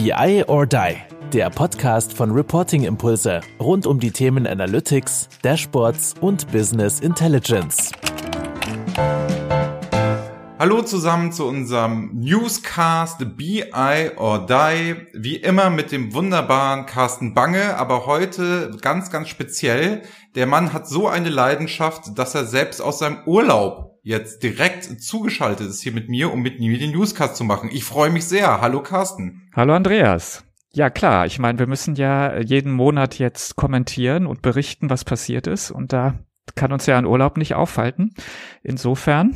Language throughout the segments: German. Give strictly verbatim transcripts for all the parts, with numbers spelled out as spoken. B I or Die, der Podcast von Reporting Impulse rund um die Themen Analytics, Dashboards und Business Intelligence. Hallo zusammen zu unserem Newscast B I or Die, wie immer mit dem wunderbaren Carsten Bange, aber heute ganz, ganz speziell. Der Mann hat so eine Leidenschaft, dass er selbst aus seinem Urlaub jetzt direkt zugeschaltet ist hier mit mir, um mit mir den Newscast zu machen. Ich freue mich sehr. Hallo Carsten. Hallo Andreas. Ja klar, ich meine, wir müssen ja jeden Monat jetzt kommentieren und berichten, was passiert ist, und da kann uns ja ein Urlaub nicht aufhalten. Insofern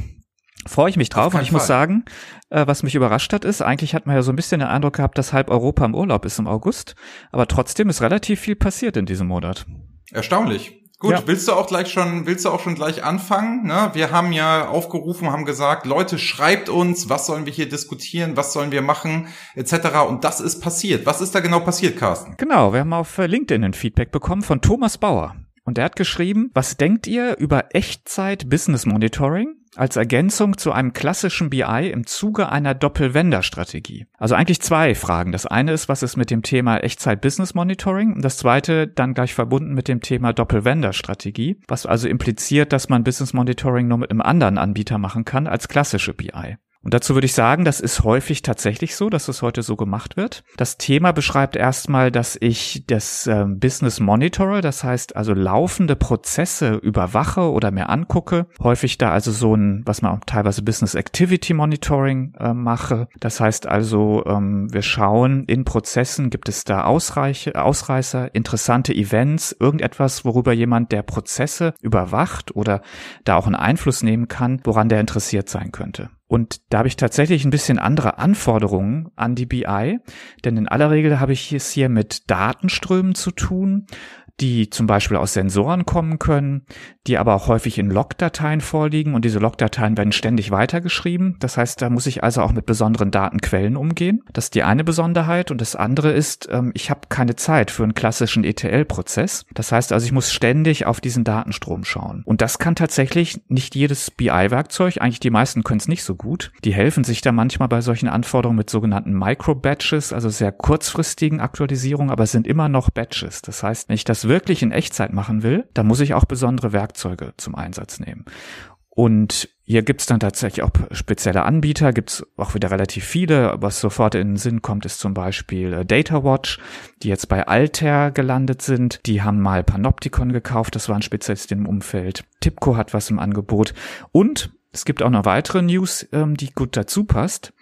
freue ich mich drauf, und ich muss sagen, äh, was mich überrascht hat, ist, eigentlich hat man ja so ein bisschen den Eindruck gehabt, dass halb Europa im Urlaub ist im August, aber trotzdem ist relativ viel passiert in diesem Monat. Erstaunlich. Gut, ja. willst du auch gleich schon, willst du auch schon gleich anfangen? Ne? Wir haben ja aufgerufen, haben gesagt, Leute, schreibt uns, was sollen wir hier diskutieren, was sollen wir machen, et cetera. Und das ist passiert. Was ist da genau passiert, Carsten? Genau, wir haben auf LinkedIn ein Feedback bekommen von Thomas Bauer. Und er hat geschrieben, was denkt ihr über Echtzeit-Business-Monitoring als Ergänzung zu einem klassischen B I im Zuge einer Doppelvendor-Strategie? Also eigentlich zwei Fragen. Das eine ist, was ist mit dem Thema Echtzeit-Business-Monitoring? Und das zweite dann gleich verbunden mit dem Thema Doppelvendor-Strategie, was also impliziert, dass man Business-Monitoring nur mit einem anderen Anbieter machen kann als klassische B I. Und dazu würde ich sagen, das ist häufig tatsächlich so, dass es heute so gemacht wird. Das Thema beschreibt erstmal, dass ich das äh, Business monitore, das heißt also laufende Prozesse überwache oder mir angucke. Häufig da also so ein, was man auch teilweise Business Activity Monitoring äh, mache. Das heißt also, ähm, wir schauen in Prozessen, gibt es da Ausreiche, Ausreißer, interessante Events, irgendetwas, worüber jemand, der Prozesse überwacht oder da auch einen Einfluss nehmen kann, woran der interessiert sein könnte. Und da habe ich tatsächlich ein bisschen andere Anforderungen an die B I, denn in aller Regel habe ich es hier mit Datenströmen zu tun, die zum Beispiel aus Sensoren kommen können, die aber auch häufig in Logdateien vorliegen, und diese Logdateien werden ständig weitergeschrieben. Das heißt, da muss ich also auch mit besonderen Datenquellen umgehen. Das ist die eine Besonderheit, und das andere ist, ich habe keine Zeit für einen klassischen E T L-Prozess. Das heißt also, ich muss ständig auf diesen Datenstrom schauen, und das kann tatsächlich nicht jedes B I-Werkzeug, eigentlich die meisten können es nicht so gut. Gut. Die helfen sich da manchmal bei solchen Anforderungen mit sogenannten Micro-Batches, also sehr kurzfristigen Aktualisierungen, aber es sind immer noch Batches. Das heißt, wenn ich das wirklich in Echtzeit machen will, dann muss ich auch besondere Werkzeuge zum Einsatz nehmen. Und hier gibt's dann tatsächlich auch spezielle Anbieter, gibt's auch wieder relativ viele. Was sofort in den Sinn kommt, ist zum Beispiel Data Watch, die jetzt bei Altair gelandet sind. Die haben mal Panopticon gekauft, das war ein Spezialist im Umfeld. Tipco hat was im Angebot, und es gibt auch noch weitere News, die gut dazu passt.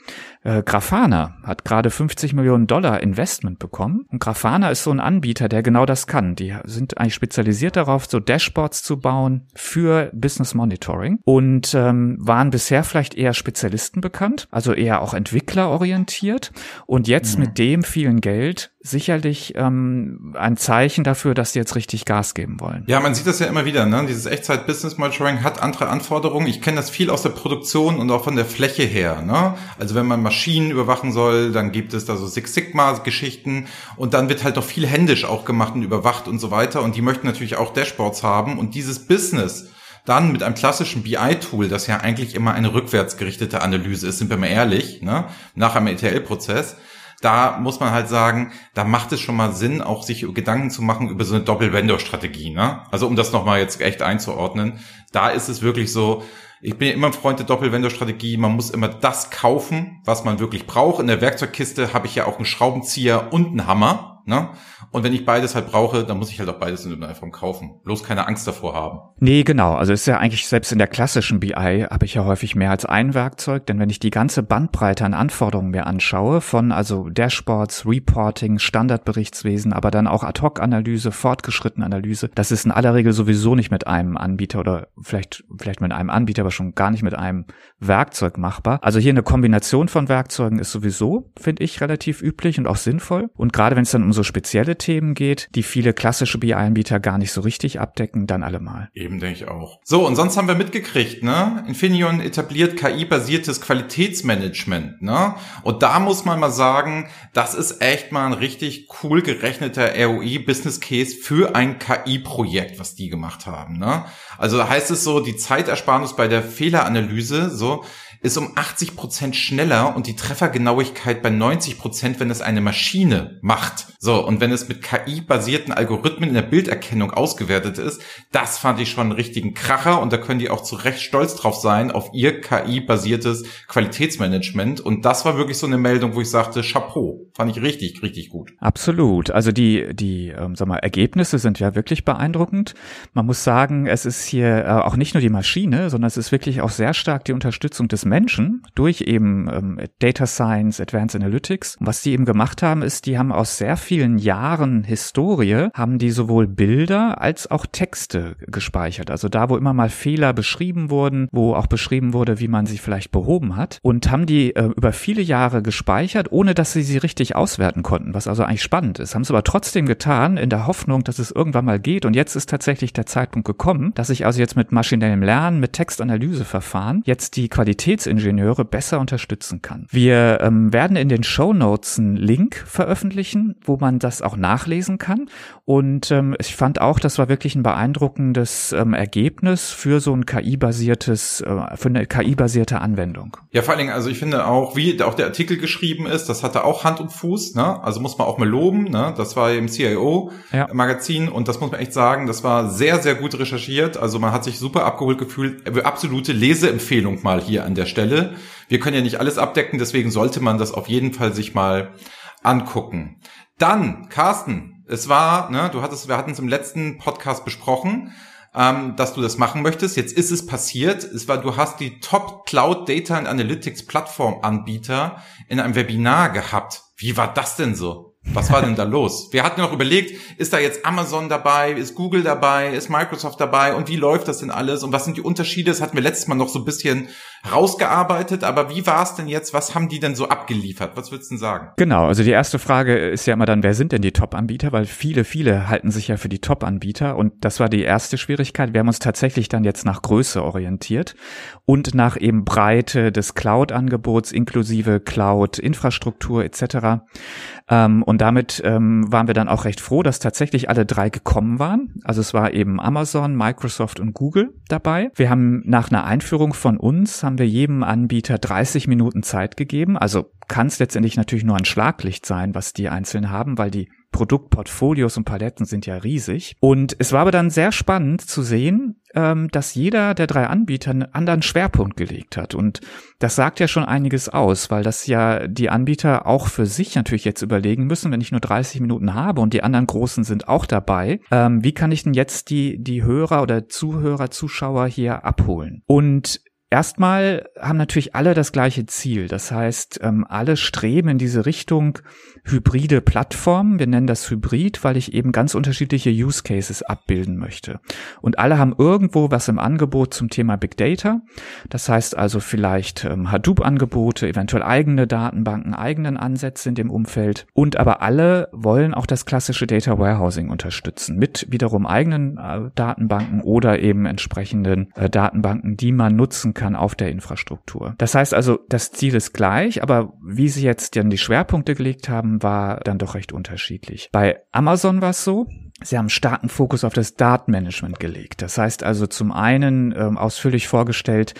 Grafana hat gerade fünfzig Millionen Dollar Investment bekommen. Und Grafana ist so ein Anbieter, der genau das kann. Die sind eigentlich spezialisiert darauf, so Dashboards zu bauen für Business Monitoring, und ähm, waren bisher vielleicht eher Spezialisten bekannt, also eher auch entwicklerorientiert. Und jetzt mhm. mit dem vielen Geld sicherlich ähm, ein Zeichen dafür, dass sie jetzt richtig Gas geben wollen. Ja, man sieht das ja immer wieder, ne? Dieses Echtzeit-Business-Monitoring hat andere Anforderungen. Ich kenne das viel aus der Produktion und auch von der Fläche her, ne? Also wenn man Maschinen überwachen soll, dann gibt es da so Six Sigma-Geschichten, und dann wird halt noch viel händisch auch gemacht und überwacht und so weiter, und die möchten natürlich auch Dashboards haben, und dieses Business dann mit einem klassischen B I-Tool, das ja eigentlich immer eine rückwärtsgerichtete Analyse ist, sind wir mal ehrlich, ne? Nach einem E T L-Prozess, da muss man halt sagen, da macht es schon mal Sinn, auch sich Gedanken zu machen über so eine Doppel-Vendor-Strategie, ne? Also um das nochmal jetzt echt einzuordnen, da ist es wirklich so, ich bin ja immer ein Freund der Doppel-Vendor-Strategie. Man muss immer das kaufen, was man wirklich braucht. In der Werkzeugkiste habe ich ja auch einen Schraubenzieher und einen Hammer, ne? Und wenn ich beides halt brauche, dann muss ich halt auch beides in irgendeiner Form kaufen. Bloß keine Angst davor haben. Nee, genau. Also ist ja eigentlich, selbst in der klassischen B I habe ich ja häufig mehr als ein Werkzeug. Denn wenn ich die ganze Bandbreite an Anforderungen mir anschaue, von also Dashboards, Reporting, Standardberichtswesen, aber dann auch Ad-Hoc-Analyse, fortgeschrittene Analyse, das ist in aller Regel sowieso nicht mit einem Anbieter oder vielleicht vielleicht mit einem Anbieter, aber schon gar nicht mit einem Werkzeug machbar. Also hier eine Kombination von Werkzeugen ist sowieso, finde ich, relativ üblich und auch sinnvoll. Und gerade wenn es dann um so spezielle Themen geht, die viele klassische B I-Anbieter gar nicht so richtig abdecken, dann allemal. Eben, denke ich auch. So, und sonst haben wir mitgekriegt, ne? Infineon etabliert K I-basiertes Qualitätsmanagement, ne? Und da muss man mal sagen, das ist echt mal ein richtig cool gerechneter R O I-Business-Case für ein K I-Projekt, was die gemacht haben, ne? Also da heißt es so, die Zeitersparnis bei der Fehleranalyse, so, ist um achtzig Prozent schneller und die Treffergenauigkeit bei neunzig Prozent, wenn es eine Maschine macht. So, und wenn es mit K I-basierten Algorithmen in der Bilderkennung ausgewertet ist, das fand ich schon einen richtigen Kracher und da können die auch zu Recht stolz drauf sein, auf ihr K I-basiertes Qualitätsmanagement. Und das war wirklich so eine Meldung, wo ich sagte, Chapeau, fand ich richtig, richtig gut. Absolut. Also die, die ähm, sag mal, Ergebnisse sind ja wirklich beeindruckend. Man muss sagen, es ist hier äh, auch nicht nur die Maschine, sondern es ist wirklich auch sehr stark die Unterstützung des Menschen durch eben ähm, Data Science, Advanced Analytics. Und was die eben gemacht haben, ist, die haben aus sehr vielen Jahren Historie, haben die sowohl Bilder als auch Texte gespeichert. Also da, wo immer mal Fehler beschrieben wurden, wo auch beschrieben wurde, wie man sie vielleicht behoben hat, und haben die äh, über viele Jahre gespeichert, ohne dass sie sie richtig auswerten konnten, was also eigentlich spannend ist. Haben es aber trotzdem getan, in der Hoffnung, dass es irgendwann mal geht, und jetzt ist tatsächlich der Zeitpunkt gekommen, dass ich also jetzt mit maschinellem Lernen, mit Textanalyseverfahren jetzt die Qualitätsingenieure besser unterstützen kann. Wir ähm, werden in den Shownotes einen Link veröffentlichen, wo man das auch nachlesen kann, und ähm, ich fand auch, das war wirklich ein beeindruckendes ähm, Ergebnis für so ein K I-basiertes, äh, für eine K I-basierte Anwendung. Ja, vor allen Dingen, also ich finde auch, wie auch der Artikel geschrieben ist, das hatte auch Hand und Fuß, ne? Also muss man auch mal loben, ne? Das war im C I O-Magazin, ja. Und das muss man echt sagen, das war sehr, sehr gut recherchiert, also man hat sich super abgeholt gefühlt, absolute Leseempfehlung mal hier an der Stelle. Wir können ja nicht alles abdecken, deswegen sollte man das auf jeden Fall sich mal angucken. Dann, Carsten, es war, ne, du hattest, wir hatten es im letzten Podcast besprochen, ähm, dass du das machen möchtest. Jetzt ist es passiert. Es war, du hast die Top Cloud Data and Analytics Plattform Anbieter in einem Webinar gehabt. Wie war das denn so? Was war denn da los? Wir hatten noch überlegt, ist da jetzt Amazon dabei, ist Google dabei, ist Microsoft dabei, und wie läuft das denn alles und was sind die Unterschiede? Das hatten wir letztes Mal noch so ein bisschen rausgearbeitet, aber wie war es denn jetzt? Was haben die denn so abgeliefert? Was würdest du denn sagen? Genau, also die erste Frage ist ja immer dann, wer sind denn die Top-Anbieter? Weil viele, viele halten sich ja für die Top-Anbieter, und das war die erste Schwierigkeit. Wir haben uns tatsächlich dann jetzt nach Größe orientiert und nach eben Breite des Cloud-Angebots inklusive Cloud-Infrastruktur et cetera. Ähm, Und damit ähm, waren wir dann auch recht froh, dass tatsächlich alle drei gekommen waren. Also es war eben Amazon, Microsoft und Google dabei. Wir haben nach einer Einführung von uns, haben wir jedem Anbieter dreißig Minuten Zeit gegeben. Also kann es letztendlich natürlich nur ein Schlaglicht sein, was die einzeln haben, weil die Produktportfolios und Paletten sind ja riesig. Und es war aber dann sehr spannend zu sehen, ähm, dass jeder der drei Anbieter einen anderen Schwerpunkt gelegt hat. Und das sagt ja schon einiges aus, weil das ja die Anbieter auch für sich natürlich jetzt überlegen müssen, wenn ich nur dreißig Minuten habe und die anderen Großen sind auch dabei, ähm, wie kann ich denn jetzt die, die Hörer oder Zuhörer, Zuschauer hier abholen? Und erstmal haben natürlich alle das gleiche Ziel. Das heißt, alle streben in diese Richtung hybride Plattformen. Wir nennen das Hybrid, weil ich eben ganz unterschiedliche Use Cases abbilden möchte. Und alle haben irgendwo was im Angebot zum Thema Big Data. Das heißt also vielleicht Hadoop-Angebote, eventuell eigene Datenbanken, eigenen Ansätze in dem Umfeld. Und aber alle wollen auch das klassische Data Warehousing unterstützen mit wiederum eigenen Datenbanken oder eben entsprechenden Datenbanken, die man nutzen kann. kann auf der Infrastruktur. Das heißt also, das Ziel ist gleich, aber wie sie jetzt dann die Schwerpunkte gelegt haben, war dann doch recht unterschiedlich. Bei Amazon war es so, sie haben starken Fokus auf das Datenmanagement gelegt. Das heißt also zum einen ähm, ausführlich vorgestellt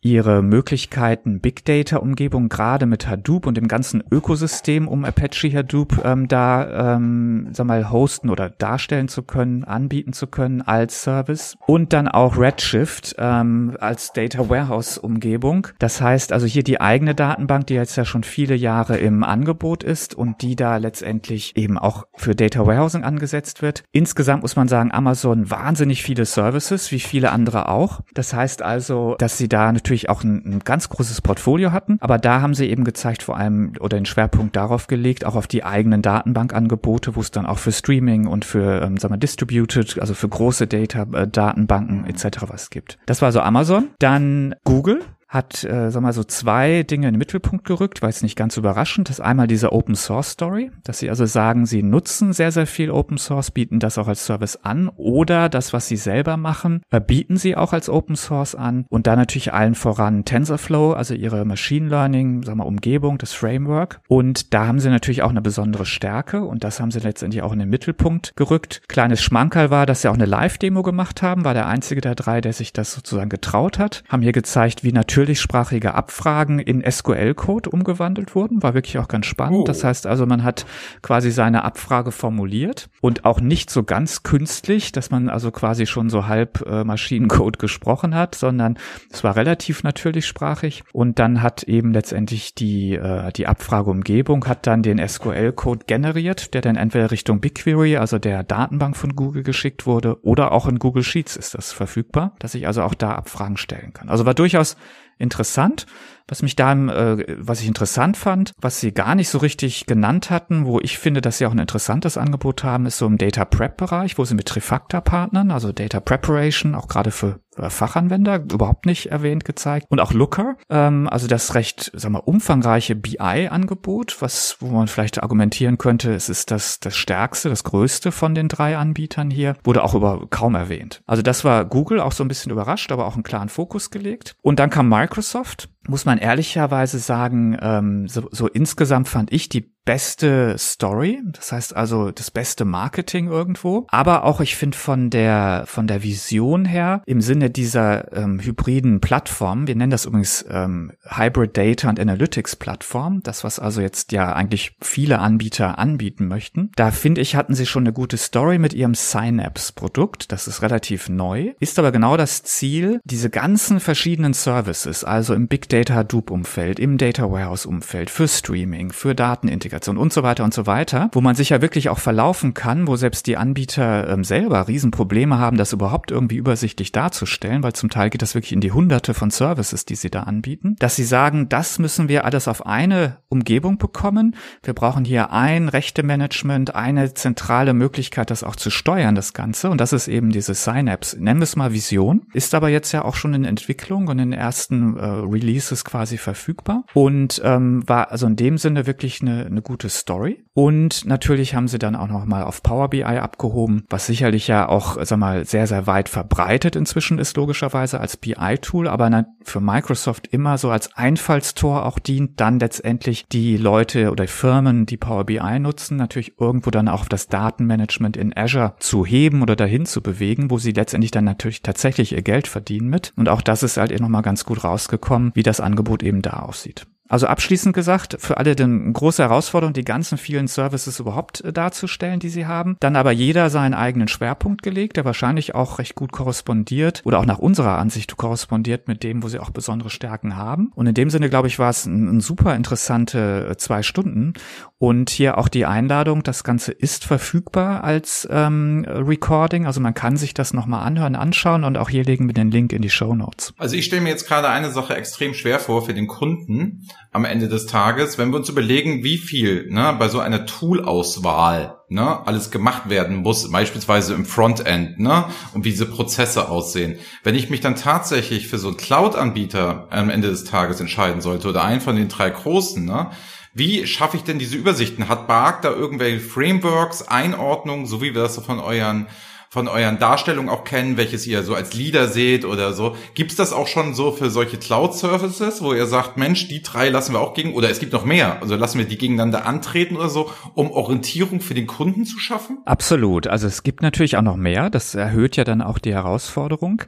ihre Möglichkeiten, Big Data-Umgebung gerade mit Hadoop und dem ganzen Ökosystem um Apache Hadoop ähm, da, ähm, sag mal, hosten oder darstellen zu können, anbieten zu können als Service. Und dann auch Redshift ähm, als Data Warehouse Umgebung. Das heißt also hier die eigene Datenbank, die jetzt ja schon viele Jahre im Angebot ist und die da letztendlich eben auch für Data Warehousing angesetzt wird. Insgesamt muss man sagen, Amazon wahnsinnig viele Services, wie viele andere auch. Das heißt also, dass sie da natürlich auch ein, ein ganz großes Portfolio hatten, aber da haben sie eben gezeigt vor allem oder den Schwerpunkt darauf gelegt, auch auf die eigenen Datenbankangebote, wo es dann auch für Streaming und für ähm, sagen wir Distributed, also für große Data, äh, Datenbanken et cetera was gibt. Das war so Amazon. Dann Google hat, äh, sag mal, so zwei Dinge in den Mittelpunkt gerückt, weil es nicht ganz überraschend ist. Einmal diese Open-Source-Story, dass sie also sagen, sie nutzen sehr, sehr viel Open-Source, bieten das auch als Service an, oder das, was sie selber machen, äh, bieten sie auch als Open-Source an, und dann natürlich allen voran TensorFlow, also ihre Machine Learning, sag mal, Umgebung, das Framework, und da haben sie natürlich auch eine besondere Stärke, und das haben sie letztendlich auch in den Mittelpunkt gerückt. Kleines Schmankerl war, dass sie auch eine Live-Demo gemacht haben, war der einzige der drei, der sich das sozusagen getraut hat, haben hier gezeigt, wie natürlich natürlichsprachige Abfragen in S Q L-Code umgewandelt wurden. War wirklich auch ganz spannend. Oh. Das heißt also, man hat quasi seine Abfrage formuliert und auch nicht so ganz künstlich, dass man also quasi schon so halb äh, Maschinencode gesprochen hat, sondern es war relativ natürlichsprachig. Und dann hat eben letztendlich die, äh, die Abfrageumgebung hat dann den S Q L-Code generiert, der dann entweder Richtung BigQuery, also der Datenbank von Google, geschickt wurde, oder auch in Google Sheets ist das verfügbar, dass ich also auch da Abfragen stellen kann. Also war durchaus interessant. Was mich da, äh, was ich interessant fand, was sie gar nicht so richtig genannt hatten, wo ich finde, dass sie auch ein interessantes Angebot haben, ist so im Data Prep Bereich, wo sie mit Trifacta partnern, also Data Preparation, auch gerade für äh, Fachanwender, überhaupt nicht erwähnt gezeigt. Und auch Looker, ähm, also das recht, sag mal, umfangreiche B I-Angebot, was, wo man vielleicht argumentieren könnte, es ist das, das stärkste, das größte von den drei Anbietern hier, wurde auch über, kaum erwähnt. Also das war Google auch so ein bisschen überrascht, aber auch einen klaren Fokus gelegt. Und dann kam Microsoft. Muss man ehrlicherweise sagen, ähm, so, so insgesamt fand ich die beste Story, das heißt also das beste Marketing irgendwo, aber auch ich finde von der von der Vision her im Sinne dieser ähm, hybriden Plattform, wir nennen das übrigens ähm, Hybrid Data and Analytics Plattform, das was also jetzt ja eigentlich viele Anbieter anbieten möchten, da finde ich hatten sie schon eine gute Story mit ihrem Synapse Produkt, das ist relativ neu, ist aber genau das Ziel, diese ganzen verschiedenen Services, also im Big Data Hadoop Umfeld, im Data Warehouse Umfeld, für Streaming, für Datenintegration und so weiter und so weiter, wo man sich ja wirklich auch verlaufen kann, wo selbst die Anbieter ähm, selber Riesenprobleme haben, das überhaupt irgendwie übersichtlich darzustellen, weil zum Teil geht das wirklich in die Hunderte von Services, die sie da anbieten, dass sie sagen, das müssen wir alles auf eine Umgebung bekommen. Wir brauchen hier ein Rechtemanagement, eine zentrale Möglichkeit, das auch zu steuern, das Ganze. Und das ist eben diese Synapse, nennen wir es mal Vision, ist aber jetzt ja auch schon in Entwicklung und in ersten äh, Releases quasi verfügbar und ähm, war also in dem Sinne wirklich eine, eine gute Story. Und natürlich haben sie dann auch nochmal auf Power B I abgehoben, was sicherlich ja auch, sag mal, sehr, sehr weit verbreitet inzwischen ist, logischerweise als B I-Tool, aber für Microsoft immer so als Einfallstor auch dient, dann letztendlich die Leute oder Firmen, die Power B I nutzen, natürlich irgendwo dann auch das Datenmanagement in Azure zu heben oder dahin zu bewegen, wo sie letztendlich dann natürlich tatsächlich ihr Geld verdienen mit. Und auch das ist halt eben nochmal ganz gut rausgekommen, wie das Angebot eben da aussieht. Also abschließend gesagt, für alle eine große Herausforderung, die ganzen vielen Services überhaupt darzustellen, die sie haben. Dann aber jeder seinen eigenen Schwerpunkt gelegt, der wahrscheinlich auch recht gut korrespondiert oder auch nach unserer Ansicht korrespondiert mit dem, wo sie auch besondere Stärken haben. Und in dem Sinne, glaube ich, war es ein, ein super interessante zwei Stunden. Und hier auch die Einladung, das Ganze ist verfügbar als ähm, Recording. Also man kann sich das nochmal anhören, anschauen und auch hier legen wir den Link in die Shownotes. Also ich stelle mir jetzt gerade eine Sache extrem schwer vor für den Kunden am Ende des Tages, wenn wir uns überlegen, wie viel ne, bei so einer Tool-Auswahl ne, alles gemacht werden muss, beispielsweise im Frontend, ne, und wie diese Prozesse aussehen. Wenn ich mich dann tatsächlich für so einen Cloud-Anbieter am Ende des Tages entscheiden sollte oder einen von den drei großen, ne, wie schaffe ich denn diese Übersichten? Hat Bark da irgendwelche Frameworks, Einordnungen, so wie wir das von euren von euren Darstellungen auch kennen, welches ihr so als Leader seht oder so. Gibt's das auch schon so für solche Cloud-Services, wo ihr sagt, Mensch, die drei lassen wir auch gegen, oder es gibt noch mehr, also lassen wir die gegeneinander antreten oder so, um Orientierung für den Kunden zu schaffen? Absolut, also es gibt natürlich auch noch mehr, das erhöht ja dann auch die Herausforderung.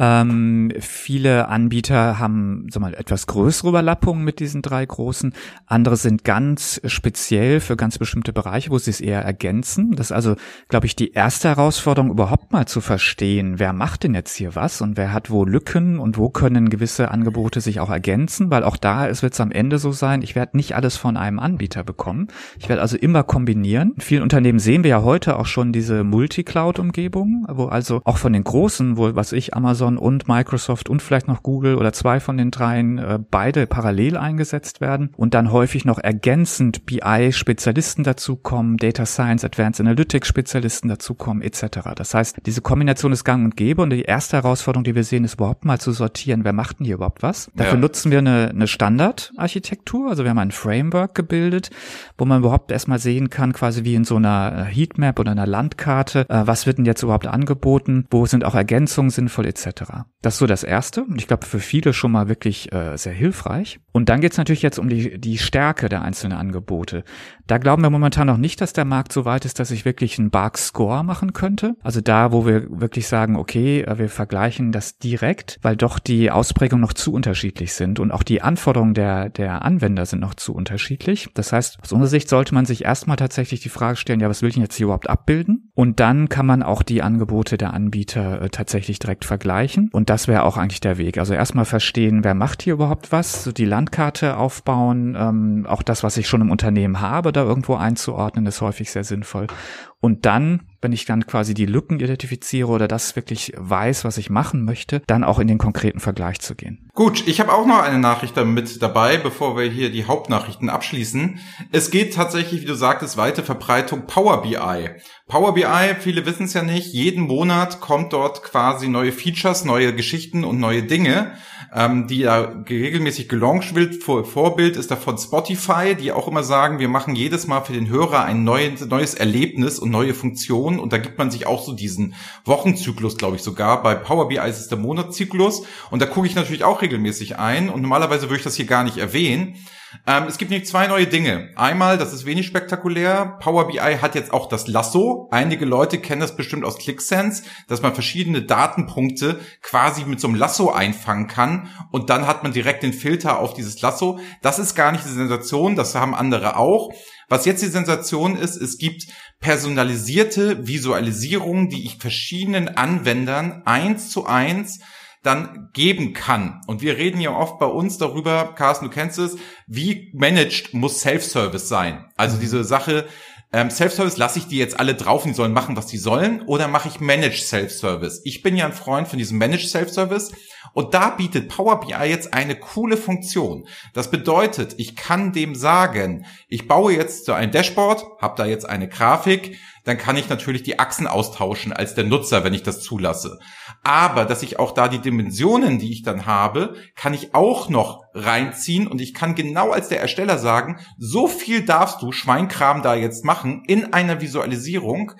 Ja. Ähm, viele Anbieter haben, sag mal, etwas größere Überlappungen mit diesen drei großen, andere sind ganz speziell für ganz bestimmte Bereiche, wo sie es eher ergänzen. Das ist also, glaube ich, die erste Herausforderung, überhaupt mal zu verstehen, wer macht denn jetzt hier was und wer hat wo Lücken und wo können gewisse Angebote sich auch ergänzen, weil auch da wird es am Ende so sein, ich werde nicht alles von einem Anbieter bekommen. Ich werde also immer kombinieren. In vielen Unternehmen sehen wir ja heute auch schon diese Multi-Cloud-Umgebungen, wo also auch von den Großen, wo was ich, Amazon und Microsoft und vielleicht noch Google oder zwei von den dreien, äh, beide parallel eingesetzt werden und dann häufig noch ergänzend B I-Spezialisten dazukommen, Data Science, Advanced Analytics-Spezialisten dazukommen, et cetera. Das heißt, diese Kombination ist gang und gäbe und die erste Herausforderung, die wir sehen, ist überhaupt mal zu sortieren, wer macht denn hier überhaupt was? Dafür ja. nutzen wir eine, eine Standardarchitektur, also wir haben ein Framework gebildet, wo man überhaupt erstmal sehen kann, quasi wie in so einer Heatmap oder einer Landkarte, äh, was wird denn jetzt überhaupt angeboten, wo sind auch Ergänzungen sinnvoll et cetera. Das ist so das Erste und ich glaube für viele schon mal wirklich äh, sehr hilfreich. Und dann geht es natürlich jetzt um die, die Stärke der einzelnen Angebote. Da glauben wir momentan noch nicht, dass der Markt so weit ist, dass ich wirklich einen Bark-Score machen könnte. Also da, wo wir wirklich sagen, okay, wir vergleichen das direkt, weil doch die Ausprägungen noch zu unterschiedlich sind und auch die Anforderungen der, der Anwender sind noch zu unterschiedlich. Das heißt, aus unserer Sicht sollte man sich erstmal tatsächlich die Frage stellen, ja, was will ich denn jetzt hier überhaupt abbilden? Und dann kann man auch die Angebote der Anbieter tatsächlich direkt vergleichen. Und das wäre auch eigentlich der Weg. Also erstmal verstehen, wer macht hier überhaupt was, so die Landkarte aufbauen, ähm, auch das, was ich schon im Unternehmen habe, da irgendwo einzuordnen, ist häufig sehr sinnvoll. Und dann, wenn ich dann quasi die Lücken identifiziere oder das wirklich weiß, was ich machen möchte, dann auch in den konkreten Vergleich zu gehen. Gut, ich habe auch noch eine Nachricht damit dabei, bevor wir hier die Hauptnachrichten abschließen. Es geht tatsächlich, wie du sagtest, weite Verbreitung Power B I. Power B I, viele wissen es ja nicht, jeden Monat kommt dort quasi neue Features, neue Geschichten und neue Dinge, ähm, die da regelmäßig gelauncht wird. Vor, Vorbild ist davon Spotify, die auch immer sagen, wir machen jedes Mal für den Hörer ein neues, neues Erlebnis und neue Funktionen, und da gibt man sich auch so diesen Wochenzyklus, glaube ich sogar. Bei Power B I ist es der Monatszyklus und da gucke ich natürlich auch regelmäßig ein und normalerweise würde ich das hier gar nicht erwähnen. Ähm, es gibt nämlich zwei neue Dinge. Einmal, das ist wenig spektakulär, Power B I hat jetzt auch das Lasso. Einige Leute kennen das bestimmt aus ClickSense, dass man verschiedene Datenpunkte quasi mit so einem Lasso einfangen kann und dann hat man direkt den Filter auf dieses Lasso. Das ist gar nicht die Sensation, das haben andere auch. Was jetzt die Sensation ist, es gibt personalisierte Visualisierungen, die ich verschiedenen Anwendern eins zu eins dann geben kann. Und wir reden ja oft bei uns darüber, Carsten, du kennst es, wie managed muss Self-Service sein? Also diese Sache, ähm, Self-Service, lasse ich die jetzt alle drauf und die sollen machen, was die sollen, oder mache ich Managed Self-Service? Ich bin ja ein Freund von diesem Managed Self-Service und da bietet Power B I jetzt eine coole Funktion. Das bedeutet, ich kann dem sagen, ich baue jetzt so ein Dashboard, habe da jetzt eine Grafik, dann kann ich natürlich die Achsen austauschen als der Nutzer, wenn ich das zulasse. Aber dass ich auch da die Dimensionen, die ich dann habe, kann ich auch noch reinziehen und ich kann genau als der Ersteller sagen, so viel darfst du Schweinkram da jetzt machen in einer Visualisierung,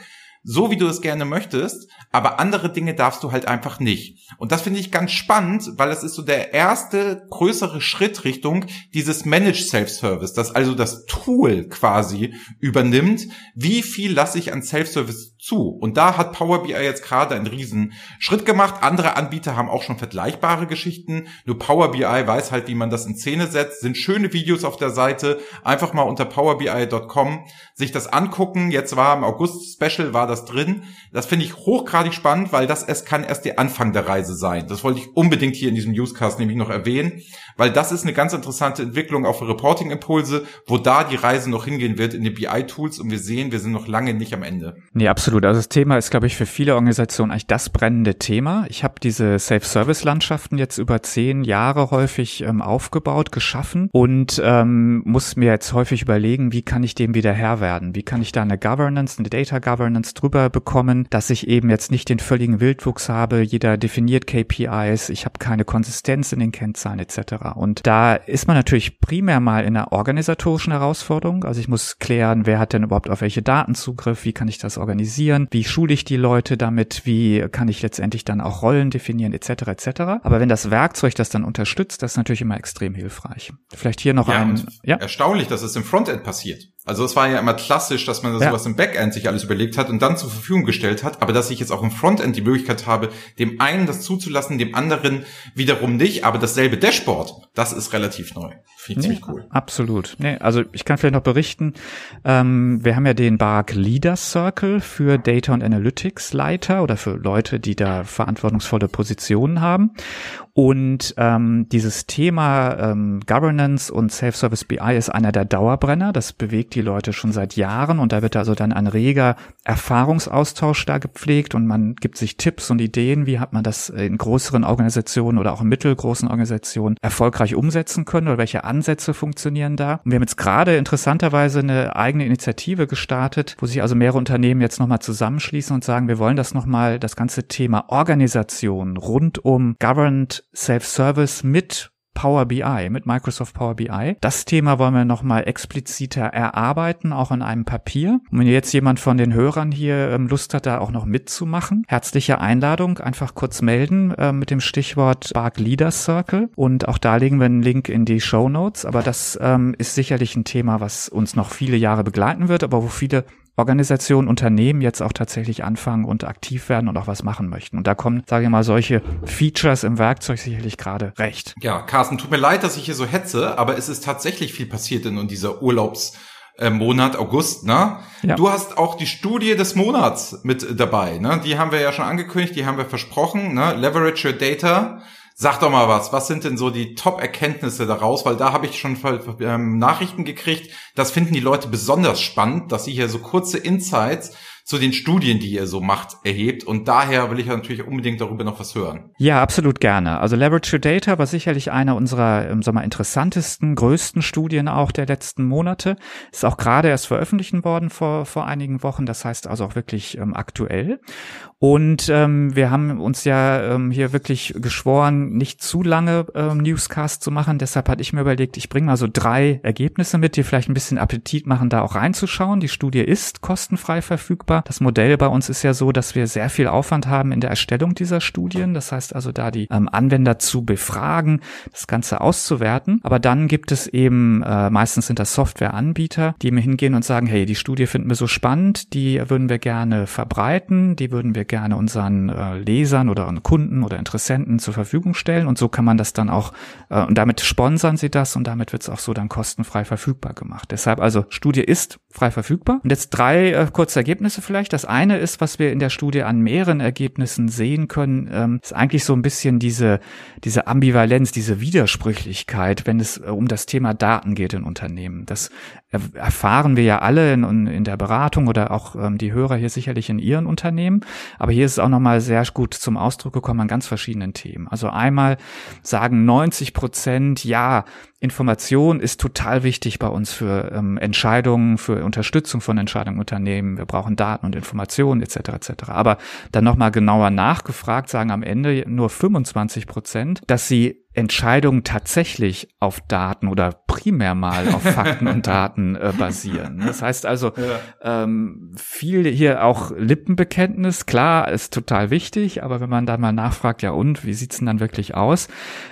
so wie du das gerne möchtest, aber andere Dinge darfst du halt einfach nicht. Und das finde ich ganz spannend, weil das ist so der erste größere Schritt Richtung dieses Managed Self-Service, dass also das Tool quasi übernimmt, wie viel lasse ich an Self-Service zu. Und da hat Power B I jetzt gerade einen riesen Schritt gemacht. Andere Anbieter haben auch schon vergleichbare Geschichten. Nur Power B I weiß halt, wie man das in Szene setzt. Sind schöne Videos auf der Seite. Einfach mal unter power b i dot com sich das angucken. Jetzt war im August-Special war das drin. Das finde ich hochgradig spannend, weil das erst kann erst der Anfang der Reise sein. Das wollte ich unbedingt hier in diesem Newscast nämlich noch erwähnen, weil das ist eine ganz interessante Entwicklung auf Reporting Impulse, wo da die Reise noch hingehen wird in die B I-Tools und wir sehen, wir sind noch lange nicht am Ende. Nee, absolut. Also das Thema ist, glaube ich, für viele Organisationen eigentlich das brennende Thema. Ich habe diese Self-Service-Landschaften jetzt über zehn Jahre häufig ähm, aufgebaut, geschaffen und ähm, muss mir jetzt häufig überlegen, wie kann ich dem wieder Herr werden? Wie kann ich da eine Governance, eine Data-Governance drüber bekommen, dass ich eben jetzt nicht den völligen Wildwuchs habe, jeder definiert K P Is, ich habe keine Konsistenz in den Kennzahlen et cetera. Und da ist man natürlich primär mal in einer organisatorischen Herausforderung. Also ich muss klären, wer hat denn überhaupt auf welche Daten Zugriff, wie kann ich das organisieren? Wie schule ich die Leute damit? Wie kann ich letztendlich dann auch Rollen definieren et cetera et cetera. Aber wenn das Werkzeug das dann unterstützt, das ist natürlich immer extrem hilfreich. Vielleicht hier noch ja, ein... Ja? Erstaunlich, dass es im Frontend passiert. Also es war ja immer klassisch, dass man das ja. sowas im Backend sich alles überlegt hat und dann zur Verfügung gestellt hat. Aber dass ich jetzt auch im Frontend die Möglichkeit habe, dem einen das zuzulassen, dem anderen wiederum nicht. Aber dasselbe Dashboard, das ist relativ neu. Finde ich nee, ziemlich cool. Absolut. Nee, also ich kann vielleicht noch berichten, ähm, wir haben ja den Bark Leader Circle für Data und Analytics Leiter oder für Leute, die da verantwortungsvolle Positionen haben. Und ähm, dieses Thema ähm, Governance und Self-Service B I ist einer der Dauerbrenner. Das bewegt die Leute schon seit Jahren und da wird also dann ein reger Erfahrungsaustausch da gepflegt und man gibt sich Tipps und Ideen, wie hat man das in größeren Organisationen oder auch in mittelgroßen Organisationen erfolgreich umsetzen können oder welche Ansätze funktionieren da. Und wir haben jetzt gerade interessanterweise eine eigene Initiative gestartet, wo sich also mehrere Unternehmen jetzt nochmal zusammenschließen und sagen, wir wollen das nochmal, das ganze Thema Organisation rund um Governed Self-Service mit Power B I, mit Microsoft Power B I. Das Thema wollen wir nochmal expliziter erarbeiten, auch in einem Papier. Und wenn jetzt jemand von den Hörern hier Lust hat, da auch noch mitzumachen, herzliche Einladung, einfach kurz melden äh, mit dem Stichwort Bark Leader Circle. Und auch da legen wir einen Link in die Shownotes. Aber das ähm, ist sicherlich ein Thema, was uns noch viele Jahre begleiten wird, aber wo viele Organisationen, Unternehmen jetzt auch tatsächlich anfangen und aktiv werden und auch was machen möchten. Und da kommen, sage ich mal, solche Features im Werkzeug sicherlich gerade recht. Ja, Carsten, tut mir leid, dass ich hier so hetze, aber es ist tatsächlich viel passiert in dieser Urlaubsmonat August, ne? Ja. Du hast auch die Studie des Monats mit dabei, ne? Die haben wir ja schon angekündigt, die haben wir versprochen, ne? Leverage your data. Sag doch mal was, was sind denn so die Top-Erkenntnisse daraus? Weil da habe ich schon ähm, Nachrichten gekriegt, das finden die Leute besonders spannend, dass sie hier so kurze Insights zu den Studien, die ihr so macht, erhebt. Und daher will ich natürlich unbedingt darüber noch was hören. Ja, absolut gerne. Also Leverage Your Data war sicherlich einer unserer, sagen wir, interessantesten, größten Studien auch der letzten Monate. Ist auch gerade erst veröffentlicht worden vor vor einigen Wochen. Das heißt also auch wirklich ähm, aktuell. Und ähm, wir haben uns ja ähm, hier wirklich geschworen, nicht zu lange ähm, Newscast zu machen. Deshalb hatte ich mir überlegt, ich bringe mal so drei Ergebnisse mit, die vielleicht ein bisschen Appetit machen, da auch reinzuschauen. Die Studie ist kostenfrei verfügbar. Das Modell bei uns ist ja so, dass wir sehr viel Aufwand haben in der Erstellung dieser Studien. Das heißt also, da die ähm, Anwender zu befragen, das Ganze auszuwerten. Aber dann gibt es eben, äh, meistens sind das Softwareanbieter, die mir hingehen und sagen, hey, die Studie finden wir so spannend, die würden wir gerne verbreiten, die würden wir gerne unseren äh, Lesern oder unseren Kunden oder Interessenten zur Verfügung stellen. Und so kann man das dann auch, äh, und damit sponsern sie das und damit wird es auch so dann kostenfrei verfügbar gemacht. Deshalb also, Studie ist frei verfügbar. Und jetzt drei äh, kurze Ergebnisse. Vielleicht das eine ist, was wir in der Studie an mehreren Ergebnissen sehen können, ähm, ist eigentlich so ein bisschen diese diese Ambivalenz, diese Widersprüchlichkeit, wenn es um das Thema Daten geht in Unternehmen. Das erfahren wir ja alle in, in der Beratung oder auch ähm, die Hörer hier sicherlich in ihren Unternehmen. Aber hier ist es auch nochmal sehr gut zum Ausdruck gekommen an ganz verschiedenen Themen. Also einmal sagen neunzig Prozent, ja, Information ist total wichtig bei uns für ähm, Entscheidungen, für Unterstützung von Entscheidungen im Unternehmen. Wir brauchen Daten und Informationen et cetera et cetera. Aber dann nochmal genauer nachgefragt, sagen am Ende nur fünfundzwanzig Prozent, dass sie Entscheidungen tatsächlich auf Daten oder primär mal auf Fakten und Daten äh, basieren. Das heißt also, ja. ähm, viel hier auch Lippenbekenntnis, klar, ist total wichtig, aber wenn man dann mal nachfragt, ja und, wie sieht's denn dann wirklich aus,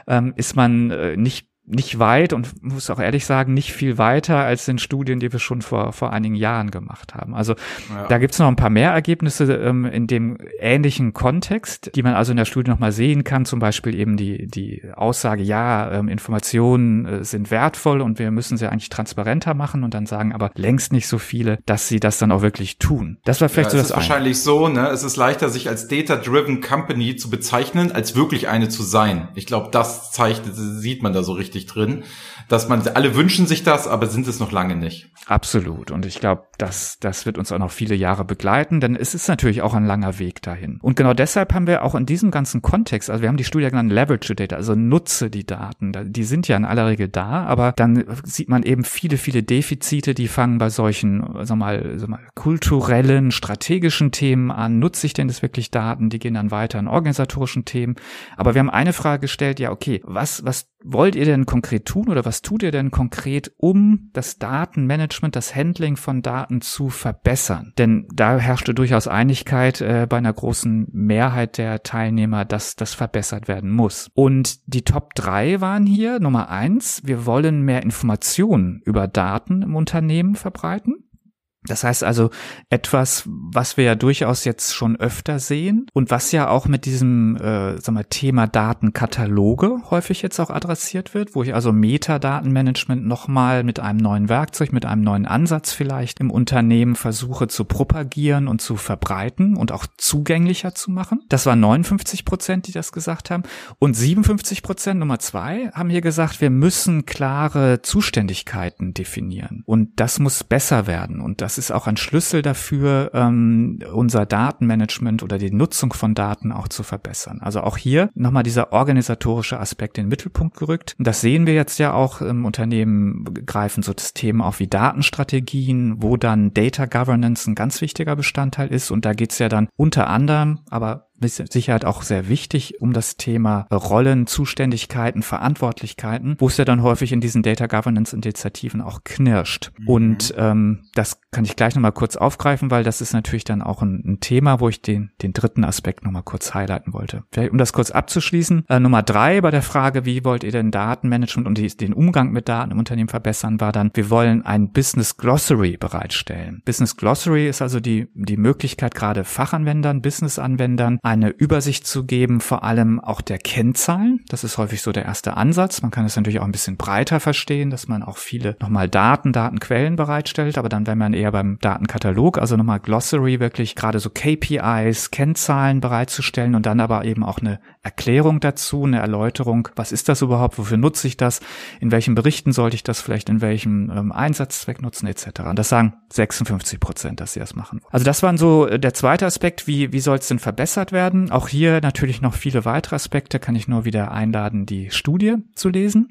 ähm, ist man äh, nicht nicht weit und muss auch ehrlich sagen, nicht viel weiter als in Studien, die wir schon vor vor einigen Jahren gemacht haben. Also ja. Da gibt's noch ein paar mehr Ergebnisse ähm, in dem ähnlichen Kontext, die man also in der Studie nochmal sehen kann, zum Beispiel eben die die Aussage, ja, ähm, Informationen äh, sind wertvoll und wir müssen sie eigentlich transparenter machen und dann sagen aber längst nicht so viele, dass sie das dann auch wirklich tun. Das war vielleicht ja, so das eine. Es ist wahrscheinlich so, ne? Es ist leichter, sich als Data-Driven Company zu bezeichnen, als wirklich eine zu sein. Ich glaube, das zeichnet, sieht man da so richtig drin, dass man, alle wünschen sich das, aber sind es noch lange nicht. Absolut. Und ich glaube, das, das wird uns auch noch viele Jahre begleiten, denn es ist natürlich auch ein langer Weg dahin. Und genau deshalb haben wir auch in diesem ganzen Kontext, also wir haben die Studie genannt Leverage Data, also nutze die Daten. Die sind ja in aller Regel da, aber dann sieht man eben viele, viele Defizite, die fangen bei solchen, sag mal, sag mal kulturellen, strategischen Themen an. Nutze ich denn das wirklich Daten? Die gehen dann weiter in organisatorischen Themen. Aber wir haben eine Frage gestellt, ja, okay, was, was wollt ihr denn konkret tun oder was tut ihr denn konkret, um das Datenmanagement, das Handling von Daten zu verbessern? Denn da herrschte durchaus Einigkeit äh, bei einer großen Mehrheit der Teilnehmer, dass das verbessert werden muss. Und die Top drei waren hier, Nummer eins, wir wollen mehr Informationen über Daten im Unternehmen verbreiten. Das heißt also etwas, was wir ja durchaus jetzt schon öfter sehen und was ja auch mit diesem äh, sagen wir, Thema Datenkataloge häufig jetzt auch adressiert wird, wo ich also Metadatenmanagement nochmal mit einem neuen Werkzeug, mit einem neuen Ansatz vielleicht im Unternehmen versuche zu propagieren und zu verbreiten und auch zugänglicher zu machen. Das waren neunundfünfzig Prozent, die das gesagt haben. Und siebenundfünfzig Prozent, Nummer zwei, haben hier gesagt, wir müssen klare Zuständigkeiten definieren und das muss besser werden und das ist auch ein Schlüssel dafür, ähm, unser Datenmanagement oder die Nutzung von Daten auch zu verbessern. Also auch hier nochmal dieser organisatorische Aspekt in den Mittelpunkt gerückt. Und das sehen wir jetzt ja auch im Unternehmen, greifen so das Thema auf wie Datenstrategien, wo dann Data Governance ein ganz wichtiger Bestandteil ist. Und da geht's ja dann unter anderem, aber mit Sicherheit auch sehr wichtig um das Thema Rollen, Zuständigkeiten, Verantwortlichkeiten, wo es ja dann häufig in diesen Data Governance Initiativen auch knirscht. Mhm. Und ähm, das kann ich gleich nochmal kurz aufgreifen, weil das ist natürlich dann auch ein, ein Thema, wo ich den den dritten Aspekt nochmal kurz highlighten wollte. Vielleicht, um das kurz abzuschließen, äh, Nummer drei bei der Frage, wie wollt ihr denn Datenmanagement und die, den Umgang mit Daten im Unternehmen verbessern, war dann, wir wollen ein Business Glossary bereitstellen. Business Glossary ist also die die Möglichkeit, gerade Fachanwendern, Business-Anwendern eine Übersicht zu geben, vor allem auch der Kennzahlen. Das ist häufig so der erste Ansatz. Man kann es natürlich auch ein bisschen breiter verstehen, dass man auch viele nochmal Daten, Datenquellen bereitstellt, aber dann wäre man eher beim Datenkatalog, also nochmal Glossary, wirklich gerade so K P Is, Kennzahlen bereitzustellen und dann aber eben auch eine Erklärung dazu, eine Erläuterung, was ist das überhaupt, wofür nutze ich das, in welchen Berichten sollte ich das vielleicht, in welchem ähm, Einsatzzweck nutzen et cetera. Und das sagen sechsundfünfzig Prozent, dass sie das machen. Also das waren so der zweite Aspekt, wie wie soll es denn verbessert werden? Auch hier natürlich noch viele weitere Aspekte, kann ich nur wieder einladen, die Studie zu lesen.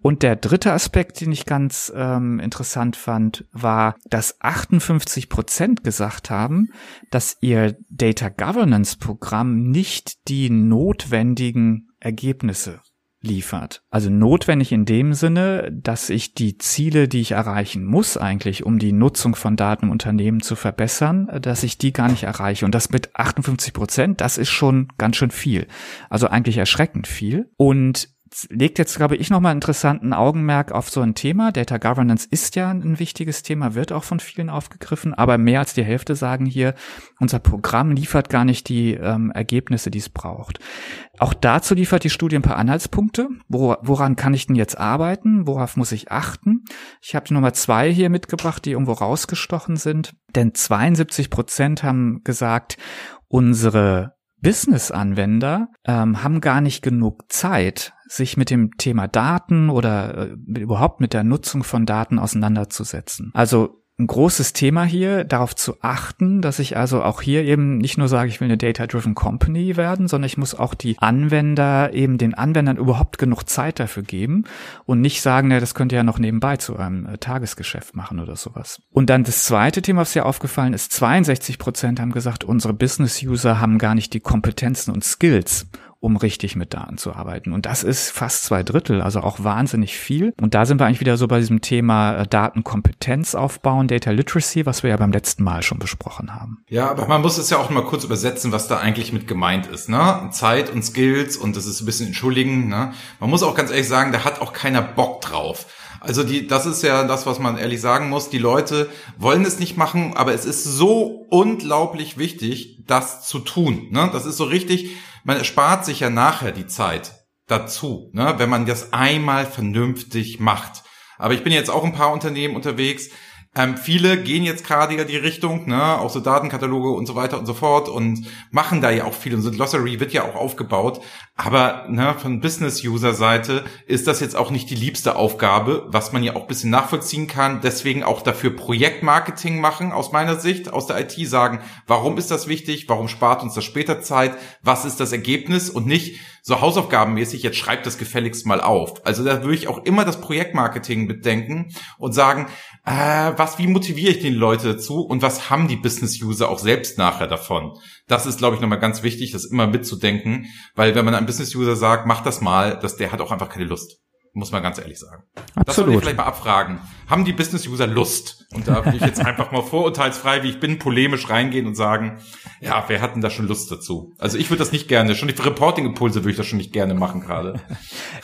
Und der dritte Aspekt, den ich ganz ähm, interessant fand, war, dass achtundfünfzig Prozent gesagt haben, dass ihr Data Governance Programm nicht die notwendigen Ergebnisse liefert. Also notwendig in dem Sinne, dass ich die Ziele, die ich erreichen muss eigentlich, um die Nutzung von Daten im Unternehmen zu verbessern, dass ich die gar nicht erreiche. Und das mit achtundfünfzig Prozent, das ist schon ganz schön viel. Also eigentlich erschreckend viel. Und legt jetzt, glaube ich, nochmal einen interessanten Augenmerk auf so ein Thema. Data Governance ist ja ein wichtiges Thema, wird auch von vielen aufgegriffen, aber mehr als die Hälfte sagen hier, unser Programm liefert gar nicht die ähm, Ergebnisse, die es braucht. Auch dazu liefert die Studie ein paar Anhaltspunkte. Wo, woran kann ich denn jetzt arbeiten? Worauf muss ich achten? Ich habe die Nummer zwei hier mitgebracht, die irgendwo rausgestochen sind, denn zweiundsiebzig Prozent haben gesagt, unsere Business-Anwender ähm, haben gar nicht genug Zeit, sich mit dem Thema Daten oder äh, überhaupt mit der Nutzung von Daten auseinanderzusetzen. Also ein großes Thema hier, darauf zu achten, dass ich also auch hier eben nicht nur sage, ich will eine Data-Driven Company werden, sondern ich muss auch die Anwender, eben den Anwendern überhaupt genug Zeit dafür geben und nicht sagen, na, das könnt ihr ja noch nebenbei zu einem äh, Tagesgeschäft machen oder sowas. Und dann das zweite Thema, was hier aufgefallen ist, zweiundsechzig Prozent haben gesagt, unsere Business-User haben gar nicht die Kompetenzen und Skills, um richtig mit Daten zu arbeiten. Und das ist fast zwei Drittel, also auch wahnsinnig viel. Und da sind wir eigentlich wieder so bei diesem Thema Datenkompetenz aufbauen, Data Literacy, was wir ja beim letzten Mal schon besprochen haben. Ja, aber man muss es ja auch mal kurz übersetzen, was da eigentlich mit gemeint ist, ne? Zeit und Skills, und das ist ein bisschen entschuldigen, ne? Man muss auch ganz ehrlich sagen, da hat auch keiner Bock drauf. Also die, das ist ja das, was man ehrlich sagen muss. Die Leute wollen es nicht machen, aber es ist so unglaublich wichtig, das zu tun, ne? Das ist so richtig, man erspart sich ja nachher die Zeit dazu, ne, wenn man das einmal vernünftig macht. Aber ich bin jetzt auch in ein paar Unternehmen unterwegs. Ähm, viele gehen jetzt gerade ja die Richtung, ne, auch so Datenkataloge und so weiter und so fort, und machen da ja auch viel. Und so Glossary wird ja auch aufgebaut. Aber ne, von Business-User-Seite ist das jetzt auch nicht die liebste Aufgabe, was man ja auch ein bisschen nachvollziehen kann. Deswegen auch dafür Projektmarketing machen, aus meiner Sicht, aus der I T sagen, warum ist das wichtig, warum spart uns das später Zeit, was ist das Ergebnis, und nicht so hausaufgabenmäßig, jetzt schreibt das gefälligst mal auf. Also da würde ich auch immer das Projektmarketing bedenken und sagen, äh, was, wie motiviere ich die Leute dazu, und was haben die Business-User auch selbst nachher davon? Das ist, glaube ich, nochmal ganz wichtig, das immer mitzudenken, weil wenn man einem Business-User sagt, mach das mal, dass der hat auch einfach keine Lust. Muss man ganz ehrlich sagen. Absolut. Das würde ich vielleicht mal abfragen. Haben die Business-User Lust? Und da will ich jetzt einfach mal vorurteilsfrei, wie ich bin, polemisch reingehen und sagen, ja, wer hat denn da schon Lust dazu? Also ich würde das nicht gerne, schon die Reporting-Impulse würde ich das schon nicht gerne machen gerade.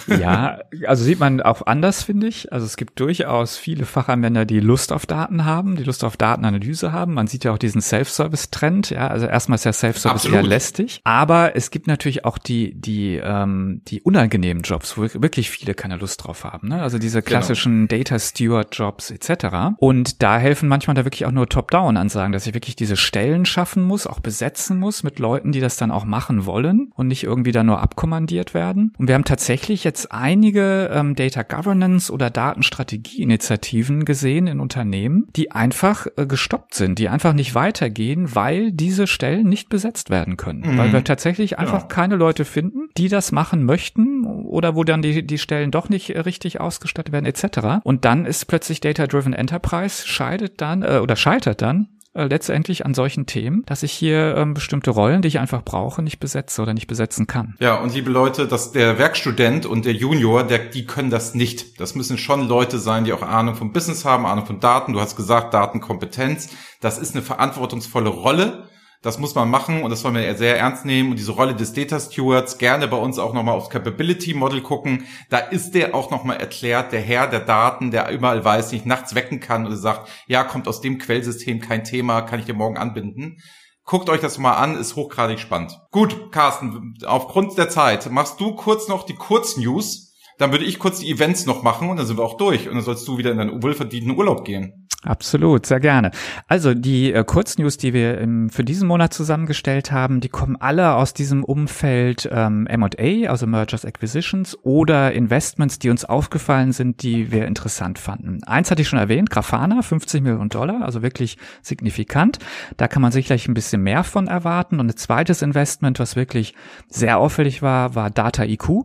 Ja, also sieht man auch anders, finde ich. Also es gibt durchaus viele Fachanwender, die Lust auf Daten haben, die Lust auf Datenanalyse haben. Man sieht ja auch diesen Self-Service-Trend. Ja, also erstmal ist ja Self-Service Absolut. eher lästig. Aber es gibt natürlich auch die die ähm, die unangenehmen Jobs, wo wirklich viele keine Lust drauf haben, ne? Also diese klassischen genau. Data Steward Jobs et cetera. Und da helfen manchmal da wirklich auch nur Top-Down-Ansagen, dass ich wirklich diese Stellen schaffen muss, auch besetzen muss mit Leuten, die das dann auch machen wollen und nicht irgendwie da nur abkommandiert werden. Und wir haben tatsächlich jetzt einige ähm, Data Governance oder Datenstrategie-Initiativen gesehen in Unternehmen, die einfach äh, gestoppt sind, die einfach nicht weitergehen, weil diese Stellen nicht besetzt werden können. Mhm. Weil wir tatsächlich einfach ja. keine Leute finden, die das machen möchten, oder wo dann die, die Stellen doch nicht richtig ausgestattet werden et cetera. Und dann ist plötzlich Data-Driven Enterprise scheidet dann äh, oder scheitert dann äh, letztendlich an solchen Themen, dass ich hier ähm, bestimmte Rollen, die ich einfach brauche, nicht besetze oder nicht besetzen kann. Ja, und liebe Leute, dass der Werkstudent und der Junior, der, die können das nicht. Das müssen schon Leute sein, die auch Ahnung vom Business haben, Ahnung von Daten. Du hast gesagt, Datenkompetenz. Das ist eine verantwortungsvolle Rolle. Das muss man machen und das wollen wir sehr ernst nehmen. Und diese Rolle des Data Stewards, gerne bei uns auch nochmal aufs Capability Model gucken. Da ist der auch nochmal erklärt, der Herr der Daten, der überall weiß, den ich nachts wecken kann und sagt, ja, kommt aus dem Quellsystem, kein Thema, kann ich dir morgen anbinden. Guckt euch das mal an, ist hochgradig spannend. Gut, Carsten, aufgrund der Zeit, machst du kurz noch die Kurznews, dann würde ich kurz die Events noch machen und dann sind wir auch durch. Und dann sollst du wieder in deinen wohlverdienten Urlaub gehen. Absolut, sehr gerne. Also die äh, Kurznews, die wir im, für diesen Monat zusammengestellt haben, die kommen alle aus diesem Umfeld ähm, M und A, also Mergers, Acquisitions oder Investments, die uns aufgefallen sind, die wir interessant fanden. Eins hatte ich schon erwähnt, Grafana, fünfzig Millionen Dollar, also wirklich signifikant. Da kann man sicherlich ein bisschen mehr von erwarten. Und ein zweites Investment, was wirklich sehr auffällig war, war Data I Q.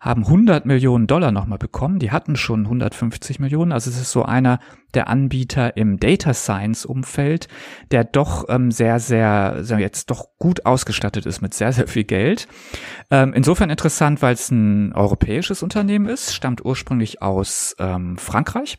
Haben hundert Millionen Dollar nochmal bekommen. Die hatten schon hundertfünfzig Millionen. Also es ist so einer der Anbieter im Data Science Umfeld, der doch ähm, sehr, sehr, sehr jetzt doch gut ausgestattet ist mit sehr, sehr viel Geld. Ähm, insofern interessant, weil es ein europäisches Unternehmen ist, stammt ursprünglich aus ähm, Frankreich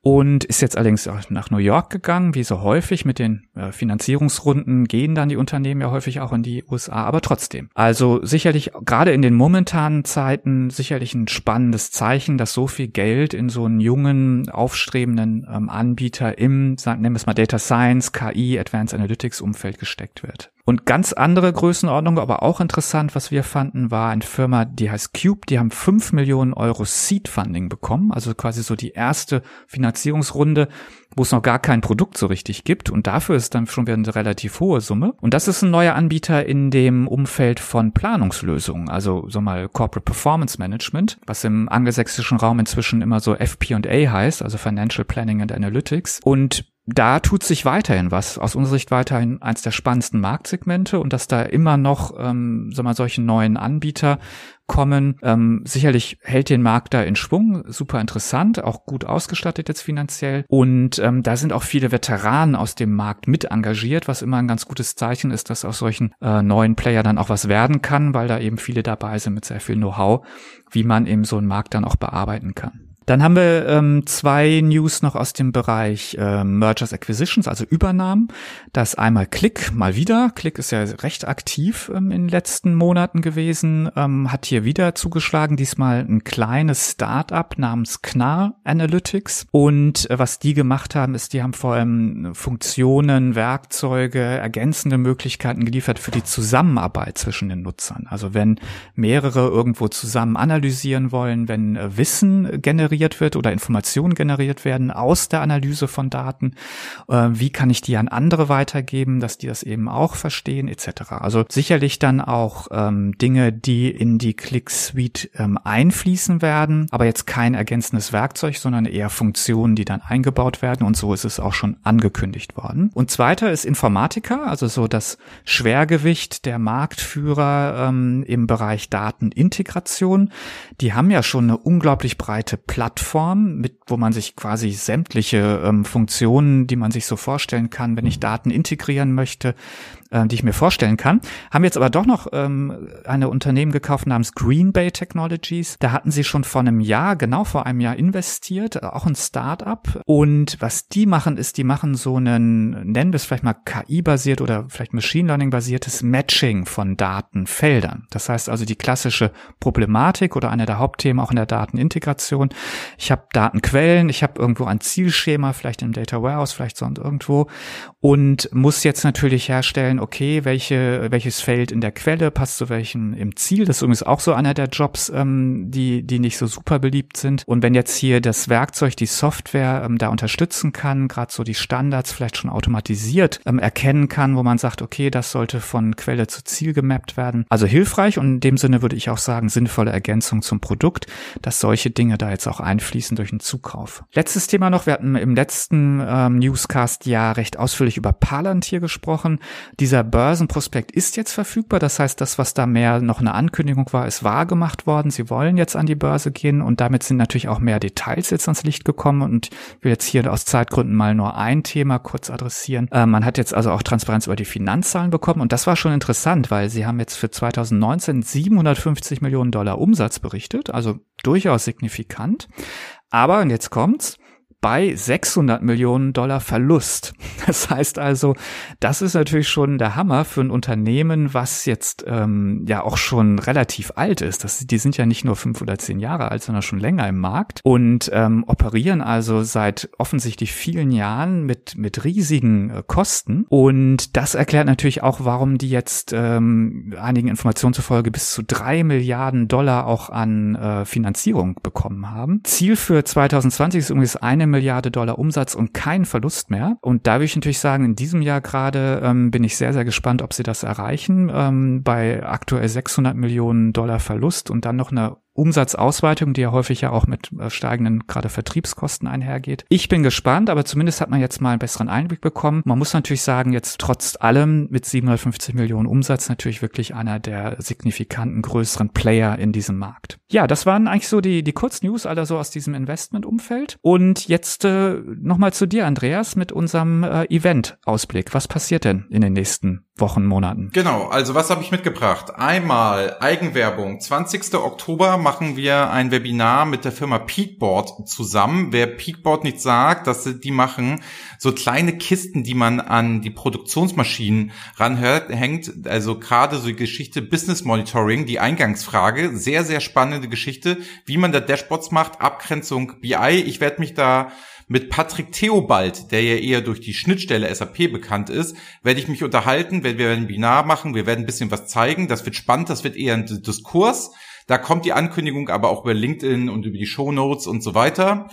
und ist jetzt allerdings auch nach New York gegangen, wie so häufig. Mit den äh, Finanzierungsrunden gehen dann die Unternehmen ja häufig auch in die U S A, aber trotzdem. Also sicherlich gerade in den momentanen Zeiten sicherlich ein spannendes Zeichen, dass so viel Geld in so einen jungen, aufstrebenden ähm, Anbieter im, sagen, nennen wir es mal Data Science, K I, Advanced Analytics Umfeld gesteckt wird. Und ganz andere Größenordnung, aber auch interessant, was wir fanden, war eine Firma, die heißt Cube, die haben fünf Millionen Euro Seed Funding bekommen, also quasi so die erste Finanzierungsrunde, wo es noch gar kein Produkt so richtig gibt und dafür ist dann schon wieder eine relativ hohe Summe. Und das ist ein neuer Anbieter in dem Umfeld von Planungslösungen, also so mal Corporate Performance Management, was im angelsächsischen Raum inzwischen immer so F P und A heißt, also Financial Planning and Analytics. Und da tut sich weiterhin was, aus unserer Sicht weiterhin eins der spannendsten Marktsegmente und dass da immer noch ähm, sagen wir mal, solche neuen Anbieter kommen, ähm, sicherlich hält den Markt da in Schwung, super interessant, auch gut ausgestattet jetzt finanziell und ähm, da sind auch viele Veteranen aus dem Markt mit engagiert, was immer ein ganz gutes Zeichen ist, dass aus solchen äh, neuen Player dann auch was werden kann, weil da eben viele dabei sind mit sehr viel Know-how, wie man eben so einen Markt dann auch bearbeiten kann. Dann haben wir ähm, zwei News noch aus dem Bereich äh, Mergers Acquisitions, also Übernahmen. Das einmal Klick, mal wieder. Klick ist ja recht aktiv ähm, in den letzten Monaten gewesen, ähm, hat hier wieder zugeschlagen. Diesmal ein kleines Start-up namens Knar Analytics. Und äh, was die gemacht haben, ist, die haben vor allem Funktionen, Werkzeuge, ergänzende Möglichkeiten geliefert für die Zusammenarbeit zwischen den Nutzern. Also wenn mehrere irgendwo zusammen analysieren wollen, wenn äh, Wissen generiert wird oder Informationen generiert werden aus der Analyse von Daten. Äh, wie kann ich die an andere weitergeben, dass die das eben auch verstehen et cetera. Also sicherlich dann auch ähm, Dinge, die in die Click-Suite ähm, einfließen werden, aber jetzt kein ergänzendes Werkzeug, sondern eher Funktionen, die dann eingebaut werden und so ist es auch schon angekündigt worden. Und zweiter ist Informatica, also so das Schwergewicht der Marktführer ähm, im Bereich Datenintegration. Die haben ja schon eine unglaublich breite Plattform. Plattform, mit, wo man sich quasi sämtliche ähm, Funktionen, die man sich so vorstellen kann, wenn ich Daten integrieren möchte, äh, die ich mir vorstellen kann, haben jetzt aber doch noch ähm, eine Unternehmen gekauft namens Green Bay Technologies. Da hatten sie schon vor einem Jahr, genau vor einem Jahr investiert, auch ein Start-up. Und was die machen, ist, die machen so einen, nennen wir es vielleicht mal K I-basiert oder vielleicht Machine Learning-basiertes Matching von Datenfeldern. Das heißt also die klassische Problematik oder eine der Hauptthemen auch in der Datenintegration. Ich habe Datenquellen, ich habe irgendwo ein Zielschema, vielleicht im Data Warehouse, vielleicht sonst irgendwo und muss jetzt natürlich herstellen, okay, welche welches Feld in der Quelle passt zu welchem im Ziel. Das ist übrigens auch so einer der Jobs, ähm, die die nicht so super beliebt sind. Und wenn jetzt hier das Werkzeug, die Software ähm, da unterstützen kann, gerade so die Standards vielleicht schon automatisiert ähm, erkennen kann, wo man sagt, okay, das sollte von Quelle zu Ziel gemappt werden. Also hilfreich und in dem Sinne würde ich auch sagen, sinnvolle Ergänzung zum Produkt, dass solche Dinge da jetzt auch auch einfließen durch einen Zukauf. Letztes Thema noch, wir hatten im letzten ähm, Newscast ja recht ausführlich über Palantir gesprochen. Dieser Börsenprospekt ist jetzt verfügbar, das heißt, das, was da mehr noch eine Ankündigung war, ist wahr gemacht worden. Sie wollen jetzt an die Börse gehen und damit sind natürlich auch mehr Details jetzt ans Licht gekommen und ich will jetzt hier aus Zeitgründen mal nur ein Thema kurz adressieren. Äh, man hat jetzt also auch Transparenz über die Finanzzahlen bekommen und das war schon interessant, weil sie haben jetzt für zwanzig neunzehn siebenhundertfünfzig Millionen Dollar Umsatz berichtet, also durchaus signifikant. Aber, und jetzt kommt's, bei sechshundert Millionen Dollar Verlust. Das heißt also, das ist natürlich schon der Hammer für ein Unternehmen, was jetzt ähm, ja auch schon relativ alt ist. Das, die sind ja nicht nur fünf oder zehn Jahre alt, sondern schon länger im Markt und ähm, operieren also seit offensichtlich vielen Jahren mit mit riesigen äh, Kosten. Und das erklärt natürlich auch, warum die jetzt ähm, einigen Informationen zufolge bis zu drei Milliarden Dollar auch an äh, Finanzierung bekommen haben. Ziel für zwanzig zwanzig ist übrigens eine Milliarde Dollar Umsatz und kein Verlust mehr. Und da würde ich natürlich sagen, in diesem Jahr gerade ähm, bin ich sehr, sehr gespannt, ob sie das erreichen. Ähm, bei aktuell sechshundert Millionen Dollar Verlust und dann noch eine Umsatzausweitung, die ja häufig ja auch mit steigenden gerade Vertriebskosten einhergeht. Ich bin gespannt, aber zumindest hat man jetzt mal einen besseren Einblick bekommen. Man muss natürlich sagen, jetzt trotz allem mit siebenhundertfünfzig Millionen Umsatz natürlich wirklich einer der signifikanten größeren Player in diesem Markt. Ja, das waren eigentlich so die die Kurznews, also so aus diesem Investmentumfeld. Und jetzt äh, nochmal zu dir, Andreas, mit unserem äh, Event-Ausblick. Was passiert denn in den nächsten Wochen, Monaten? Genau, also was habe ich mitgebracht? Einmal Eigenwerbung. zwanzigsten Oktober machen wir ein Webinar mit der Firma Peakboard zusammen. Wer Peakboard nicht sagt, dass die machen so kleine Kisten, die man an die Produktionsmaschinen ranhängt. Also gerade so die Geschichte Business Monitoring, die Eingangsfrage. Sehr, sehr spannende Geschichte, wie man da Dashboards macht, Abgrenzung B I. Ich werde mich da mit Patrick Theobald, der ja eher durch die Schnittstelle S A P bekannt ist, werde ich mich unterhalten, wir werden ein Webinar machen, wir werden ein bisschen was zeigen. Das wird spannend, das wird eher ein Diskurs. Da kommt die Ankündigung aber auch über LinkedIn und über die Shownotes und so weiter.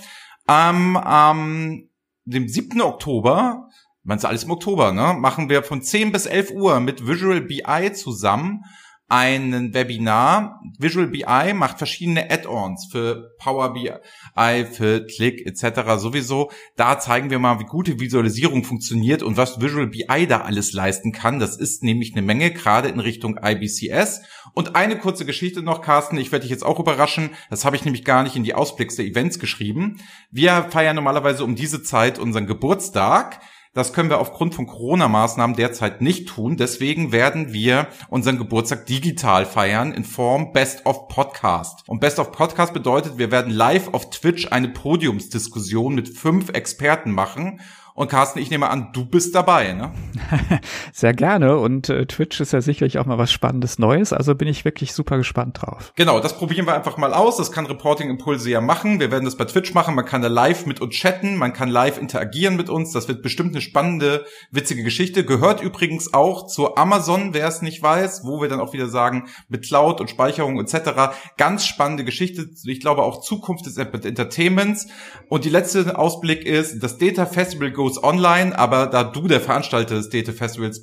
Am, am dem siebten Oktober, man ist alles im Oktober, ne, machen wir von zehn bis elf Uhr mit Visual B I zusammen ein Webinar. Visual B I macht verschiedene Add-ons für Power B I, für Klick et cetera sowieso. Da zeigen wir mal, wie gute Visualisierung funktioniert und was Visual B I da alles leisten kann. Das ist nämlich eine Menge, gerade in Richtung I B C S. Und eine kurze Geschichte noch, Carsten, ich werde dich jetzt auch überraschen. Das habe ich nämlich gar nicht in die Ausblicks der Events geschrieben. Wir feiern normalerweise um diese Zeit unseren Geburtstag. Das können wir aufgrund von Corona-Maßnahmen derzeit nicht tun. Deswegen werden wir unseren Geburtstag digital feiern in Form Best of Podcast. Und Best of Podcast bedeutet, wir werden live auf Twitch eine Podiumsdiskussion mit fünf Experten machen. Und Carsten, ich nehme an, du bist dabei, ne? Sehr gerne. Und äh, Twitch ist ja sicherlich auch mal was Spannendes Neues. Also bin ich wirklich super gespannt drauf. Genau, das probieren wir einfach mal aus. Das kann Reporting Impulse ja machen. Wir werden das bei Twitch machen. Man kann da live mit uns chatten. Man kann live interagieren mit uns. Das wird bestimmt eine spannende, witzige Geschichte. Gehört übrigens auch zu Amazon, wer es nicht weiß, wo wir dann auch wieder sagen, mit Cloud und Speicherung et cetera. Ganz spannende Geschichte. Ich glaube auch Zukunft des Entertainments. Und die letzte Ausblick ist, das Data Festival online, aber da du der Veranstalter des Data Festivals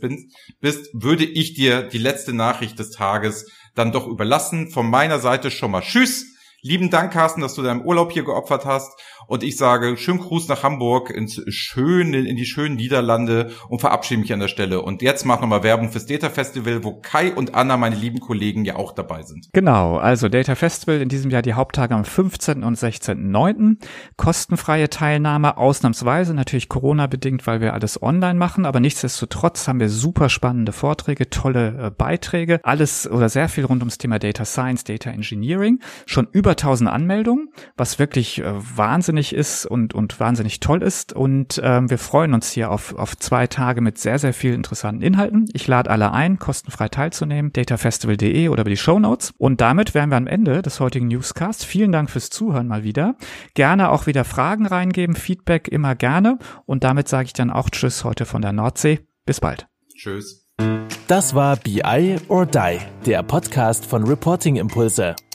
bist, würde ich dir die letzte Nachricht des Tages dann doch überlassen. Von meiner Seite schon mal tschüss. Lieben Dank, Carsten, dass du deinen Urlaub hier geopfert hast. Und ich sage schönen Gruß nach Hamburg, ins schöne, in die schönen Niederlande und verabschiede mich an der Stelle. Und jetzt mach nochmal Werbung fürs Data Festival, wo Kai und Anna, meine lieben Kollegen, ja auch dabei sind. Genau, also Data Festival in diesem Jahr die Haupttage am fünfzehnten und sechzehnten neunten Kostenfreie Teilnahme, ausnahmsweise natürlich Corona-bedingt, weil wir alles online machen. Aber nichtsdestotrotz haben wir super spannende Vorträge, tolle äh, Beiträge. Alles oder sehr viel rund ums Thema Data Science, Data Engineering. Schon über tausend Anmeldungen, was wirklich äh, wahnsinnig ist und und wahnsinnig toll ist und ähm, wir freuen uns hier auf auf zwei Tage mit sehr, sehr vielen interessanten Inhalten. Ich lade alle ein, kostenfrei teilzunehmen, datafestival punkt de oder über die Shownotes und damit wären wir am Ende des heutigen Newscasts. Vielen Dank fürs Zuhören mal wieder. Gerne auch wieder Fragen reingeben, Feedback immer gerne und damit sage ich dann auch tschüss heute von der Nordsee. Bis bald. Tschüss. Das war B I or Die, der Podcast von Reporting Impulse.